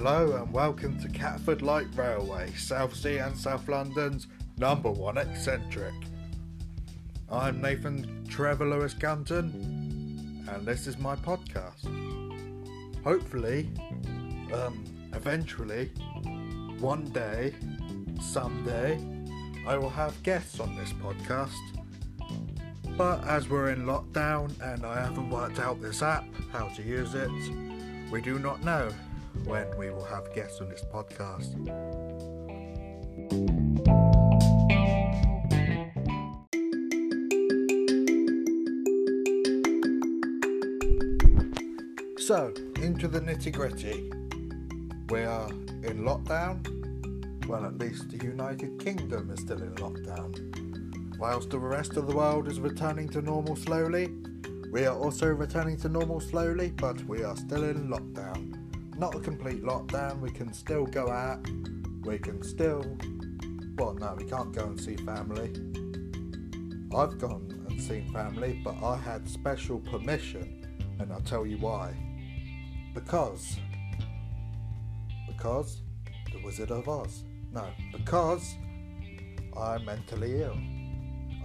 Hello and welcome to Catford Light Railway, Southsea and South London's number one eccentric. I'm Nathan Trevor Lewis-Gunton and this is my podcast. Hopefully, eventually, one day, someday, I will have guests on this podcast. But as we're in lockdown and I haven't worked out this app, how to use it, we do not know when we will have guests on this podcast. So, into the nitty-gritty. We are in lockdown. Well, at least the United Kingdom is still in lockdown. Whilst the rest of the world is returning to normal slowly, we are also returning to normal slowly, but we are still in lockdown. Not a complete lockdown, we can still go out, we can still, well no, we can't go and see family. I've gone and seen family, but I had special permission, and I'll tell you why. Because the Wizard of Oz. No, because I'm mentally ill.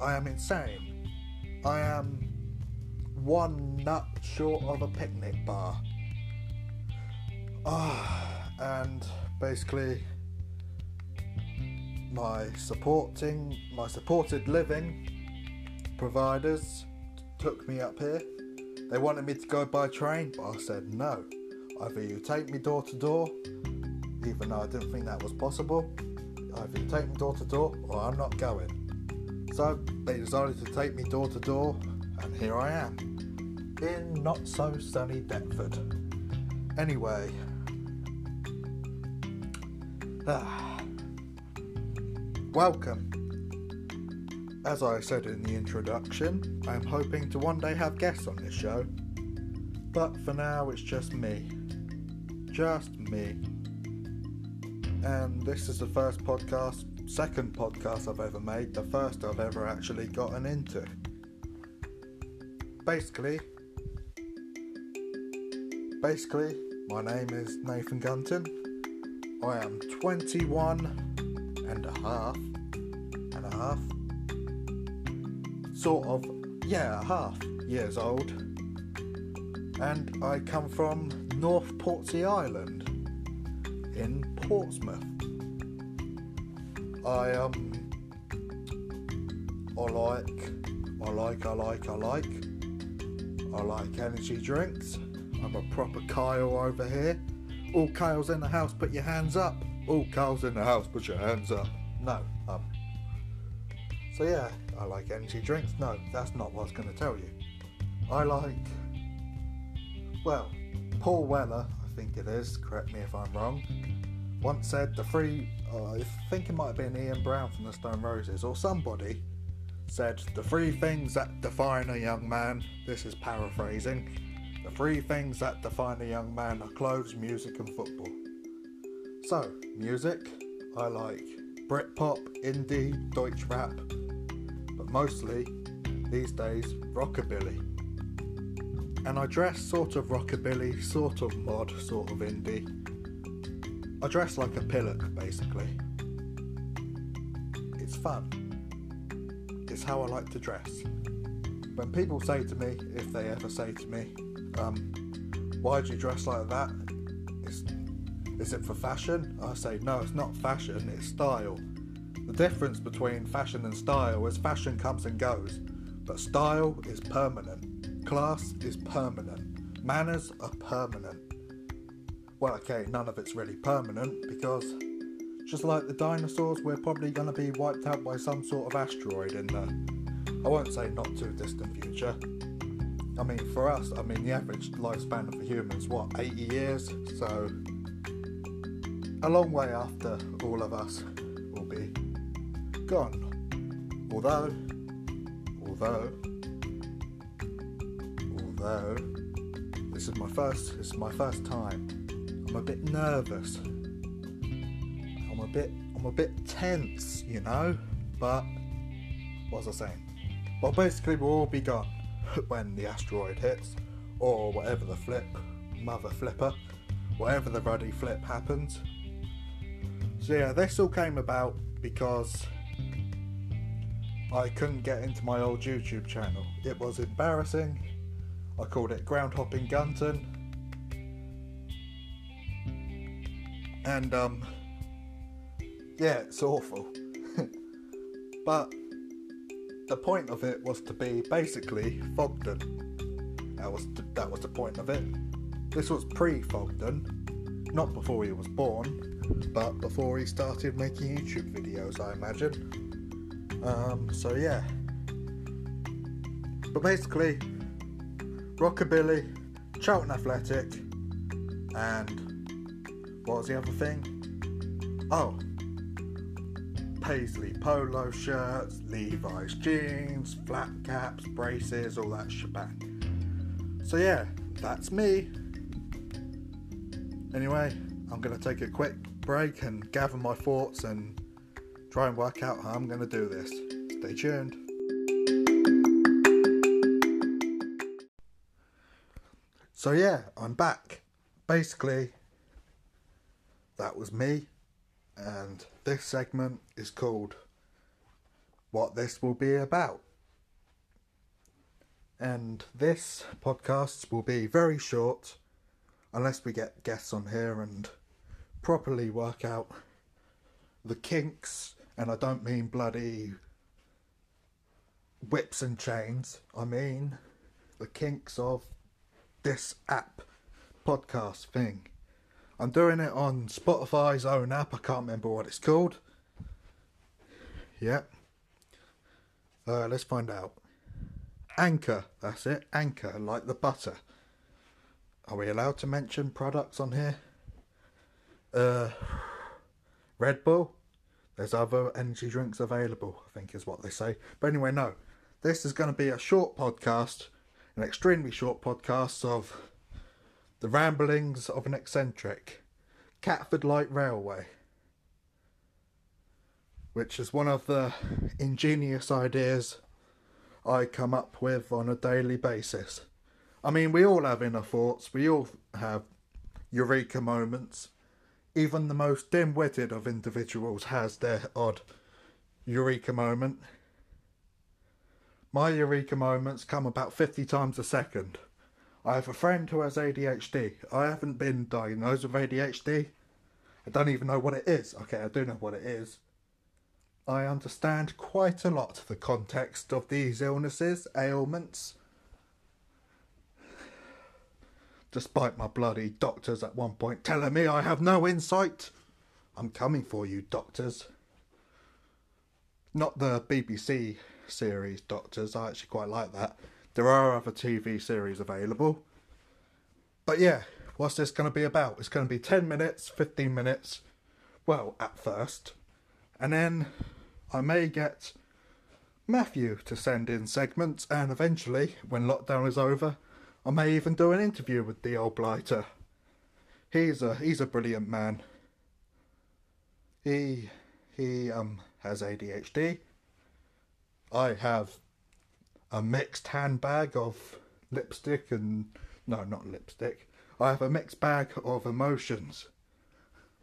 I am insane. I am one nut short of a picnic bar. And basically my supported living providers took me up here. They wanted me to go by train, but I said no. Either you take me door to door, even though I didn't think that was possible, either you take me door to door or I'm not going. So they decided to take me door to door and here I am, in not so sunny Deptford. Anyway, welcome. As I said in the introduction, I'm hoping to one day have guests on this show, but for now it's just me, and this is the second podcast I've ever made, the first I've ever actually gotten into. Basically, my name is Nathan Gunton. I am 21 and a half, years old, and I come from North Portsea Island in Portsmouth. I like energy drinks. I'm a proper Kyle over here. All Kyles in the house, put your hands up. All Kyles in the house, put your hands up. No. So yeah, I like energy drinks. No, that's not what I was going to tell you. I like, well, Paul Weller, I think it is, correct me if I'm wrong, once said I think it might have been Ian Brown from the Stone Roses, or somebody said, the three things that define a young man, this is paraphrasing, the three things that define a young man are clothes, music and football. So, music, I like Britpop, indie, Deutsch rap, but mostly, these days, rockabilly. And I dress sort of rockabilly, sort of mod, sort of indie. I dress like a pillock, basically. It's fun. It's how I like to dress. When people say to me, if they ever say to me, why do you dress like that? Is it for fashion? I say, no, it's not fashion, it's style. The difference between fashion and style is fashion comes and goes, but style is permanent. Class is permanent. Manners are permanent. Well, okay, none of it's really permanent because just like the dinosaurs, we're probably going to be wiped out by some sort of asteroid in the, I won't say not too distant future. I mean, for us, the average lifespan of a human is, 80 years? So, a long way after all of us will be gone. Although, this is my first time. I'm a bit nervous. I'm a bit tense, you know? But, what was I saying? Well, basically, we'll all be gone when the asteroid hits, or whatever the flipper whatever the bloody flip happens. So yeah, this all came about because I couldn't get into my old YouTube channel. It was embarrassing. I called it Groundhopping Gunton. And yeah, it's awful. But the point of it was to be basically Fogden. That was the point of it. This was pre-Fogden, not before he was born, but before he started making YouTube videos, I imagine. So yeah. But basically, rockabilly, Charlton Athletic, and what was the other thing? Oh, Paisley polo shirts, Levi's jeans, flat caps, braces, all that shebang. So yeah, that's me. Anyway, I'm going to take a quick break and gather my thoughts and try and work out how I'm going to do this. Stay tuned. So yeah, I'm back. Basically, that was me. And this segment is called What This Will Be About. And this podcast will be very short, unless we get guests on here and properly work out the kinks. And I don't mean bloody whips and chains. I mean the kinks of this app podcast thing. I'm doing it on Spotify's own app. I can't remember what it's called. Yep. Yeah. Let's find out. Anchor. That's it. Anchor, like the butter. Are we allowed to mention products on here? Red Bull. There's other energy drinks available, I think is what they say. But anyway, no. This is going to be a short podcast. An extremely short podcast of the ramblings of an eccentric. Catford Light Railway, which is one of the ingenious ideas I come up with on a daily basis. I mean, we all have inner thoughts, we all have eureka moments. Even the most dim-witted of individuals has their odd eureka moment. My eureka moments come about 50 times a second. I have a friend who has ADHD. I haven't been diagnosed with ADHD. I don't even know what it is. Okay, I do know what it is. I understand quite a lot the context of these illnesses, ailments. Despite my bloody doctors at one point telling me I have no insight. I'm coming for you, doctors. Not the BBC series Doctors. I actually quite like that. There are other TV series available. But yeah, what's this going to be about? It's going to be 10 minutes, 15 minutes. Well, at first. And then I may get Matthew to send in segments. And eventually, when lockdown is over, I may even do an interview with the old blighter. He's a brilliant man. He has ADHD. I have a mixed handbag of lipstick and... No, not lipstick. I have a mixed bag of emotions.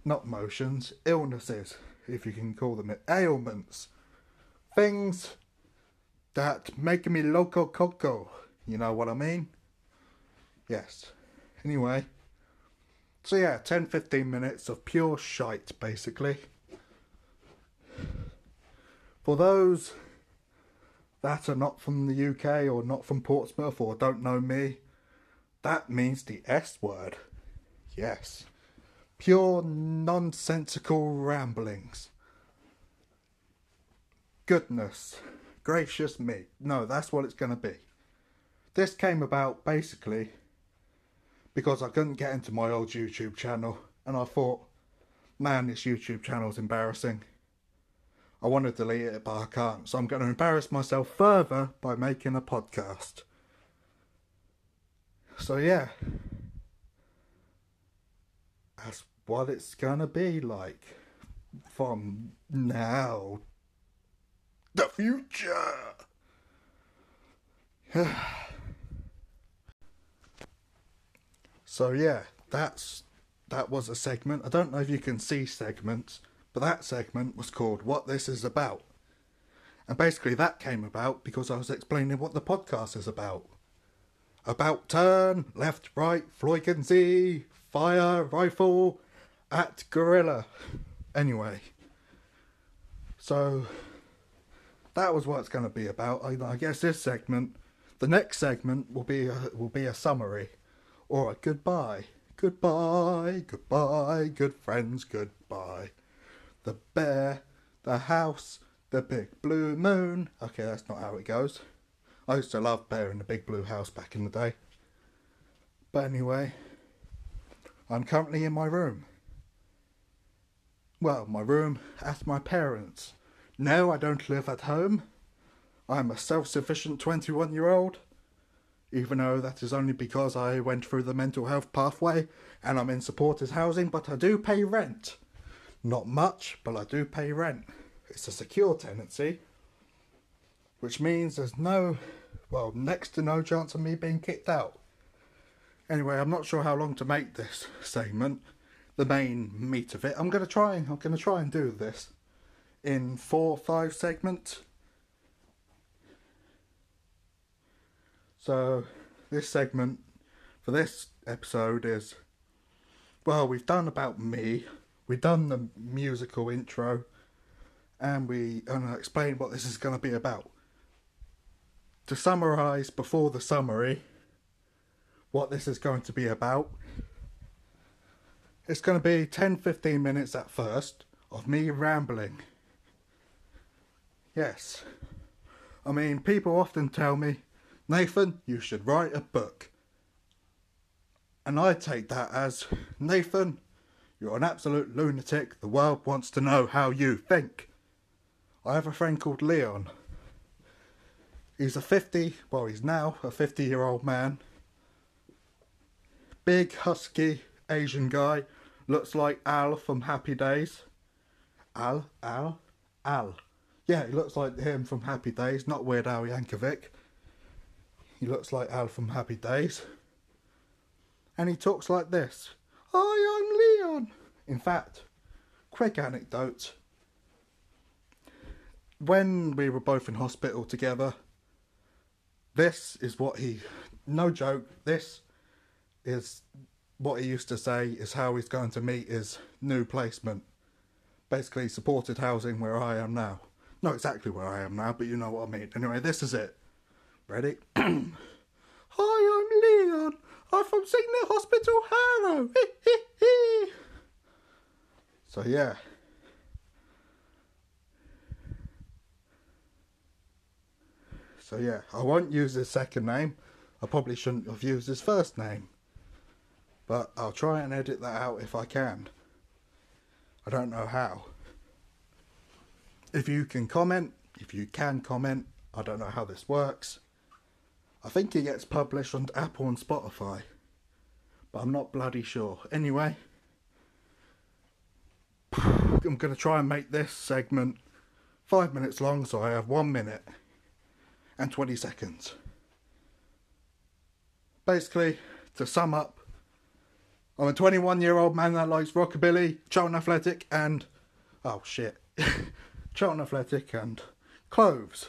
Not motions, illnesses, if you can call them it. Ailments. Things that make me loco coco. You know what I mean? Yes. Anyway. So yeah, 10-15 minutes of pure shite, basically. For those that are not from the UK or not from Portsmouth or don't know me, that means the S word. Yes. Pure nonsensical ramblings. Goodness gracious me. No, that's what it's going to be. This came about basically because I couldn't get into my old YouTube channel and I thought, man, this YouTube channel's embarrassing. I want to delete it, but I can't. So I'm going to embarrass myself further by making a podcast. So yeah. That's what it's going to be like. From now. The future. So yeah. That's that was a segment. I don't know if you can see segments, but that segment was called What This Is About. And basically that came about because I was explaining what the podcast is about. About turn, left, right, Floyd can see, fire, rifle, at gorilla. Anyway, so that was what it's going to be about. I guess this segment, the next segment will be a summary or a goodbye. Goodbye, goodbye, good friends, goodbye. The bear, the house, the big blue moon. Okay, that's not how it goes. I used to love Bear in the Big Blue House back in the day. But anyway, I'm currently in my room. Well, my room at my parents'. No, I don't live at home. I'm a self-sufficient 21-year-old. Even though that is only because I went through the mental health pathway and I'm in supported housing, but I do pay rent. Not much, but I do pay rent. It's a secure tenancy, which means there's next to no chance of me being kicked out. Anyway, I'm not sure how long to make this segment, the main meat of it. I'm going to try and do this in 4 or 5 segments. So, this segment for this episode is, well, we've done about me, we've done the musical intro, and I explain what this is going to be about. To summarise before the summary, what this is going to be about, it's going to be 10-15 minutes at first of me rambling. Yes, I mean, people often tell me, Nathan, you should write a book. And I take that as, Nathan, you're an absolute lunatic, the world wants to know how you think. I have a friend called Leon. He's now a 50-year-old man. Big, husky, Asian guy. Looks like Al from Happy Days. Al. Yeah, he looks like him from Happy Days, not Weird Al Yankovic. He looks like Al from Happy Days. And he talks like this. Hi, I'm Leon. In fact, quick anecdote. When we were both in hospital together, this is what he used to say is how he's going to meet his new placement. Basically supported housing where I am now. Not exactly where I am now, but you know what I mean. Anyway, this is it. Ready? Hi, I'm Leon. I'm from Signal Hospital, Harrow. So yeah. So yeah, I won't use his second name. I probably shouldn't have used his first name. But I'll try and edit that out if I can. I don't know how. If you can comment, I don't know how this works. I think it gets published on Apple and Spotify. But I'm not bloody sure. Anyway, I'm going to try and make this segment 5 minutes long, so I have 1 minute. And 20 seconds. Basically, to sum up, I'm a 21-year-old man that likes rockabilly, Charlton Athletic and... oh shit. Charlton Athletic and clothes.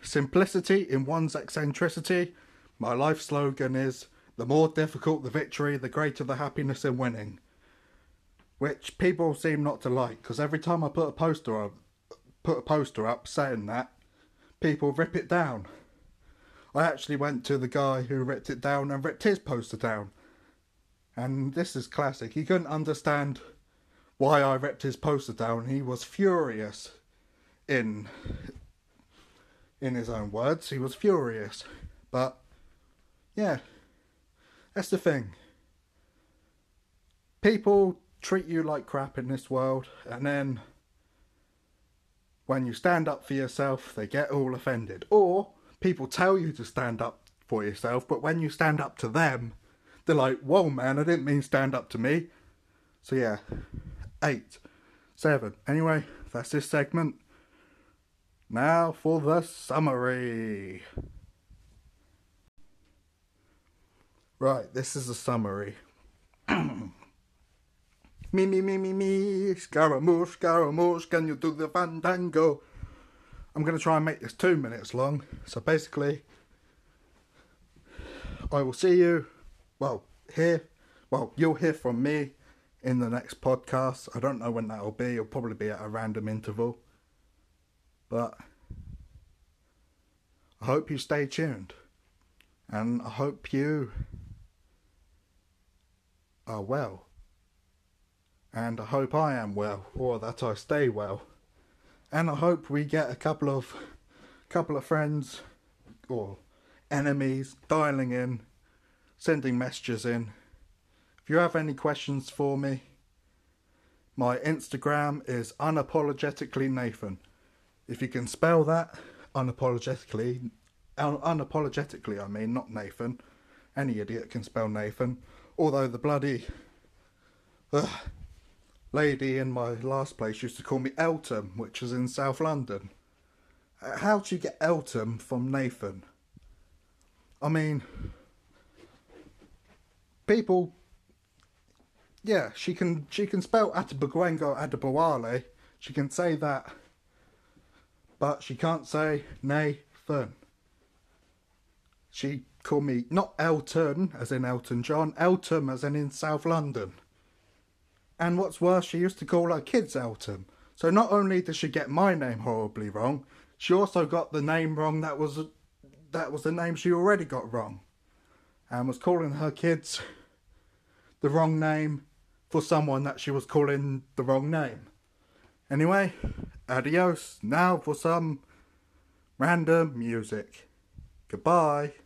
Simplicity in one's eccentricity. My life slogan is, the more difficult the victory, the greater the happiness in winning. Which people seem not to like, because every time I put a poster on, put a poster up saying that, people rip it down. I actually went to the guy who ripped it down and ripped his poster down. And this is classic. He couldn't understand why I ripped his poster down. He was furious. In his own words, he was furious. But, yeah, that's the thing. People treat you like crap in this world, and then when you stand up for yourself, they get all offended. Or, people tell you to stand up for yourself, but when you stand up to them, they're like, whoa man, I didn't mean stand up to me. So yeah, 8, 7. Anyway, that's this segment. Now for the summary. Right, this is a summary. Me. Scaramouche, can you do the Fandango? I'm going to try and make this 2 minutes long. So basically, I will see you, you'll hear from me in the next podcast. I don't know when that'll be. It'll probably be at a random interval. But I hope you stay tuned. And I hope you are well. And I hope I am well, or that I stay well. And I hope we get a couple of friends or enemies dialing in, sending messages in. If you have any questions for me, my Instagram is unapologetically Nathan. If you can spell that, unapologetically, I mean, not Nathan. Any idiot can spell Nathan. Although the bloody lady in my last place used to call me Eltham, which was in South London. How do you get Eltham from Nathan? I mean, people, yeah, she can spell Atabagwengo Adabawale. She can say that, but she can't say Nathan. She called me not Elton, as in Elton John, Eltham, as in South London. And what's worse, she used to call her kids Eltham. So not only did she get my name horribly wrong, she also got the name wrong that was the name she already got wrong. And was calling her kids the wrong name for someone that she was calling the wrong name. Anyway, adios. Now for some random music. Goodbye.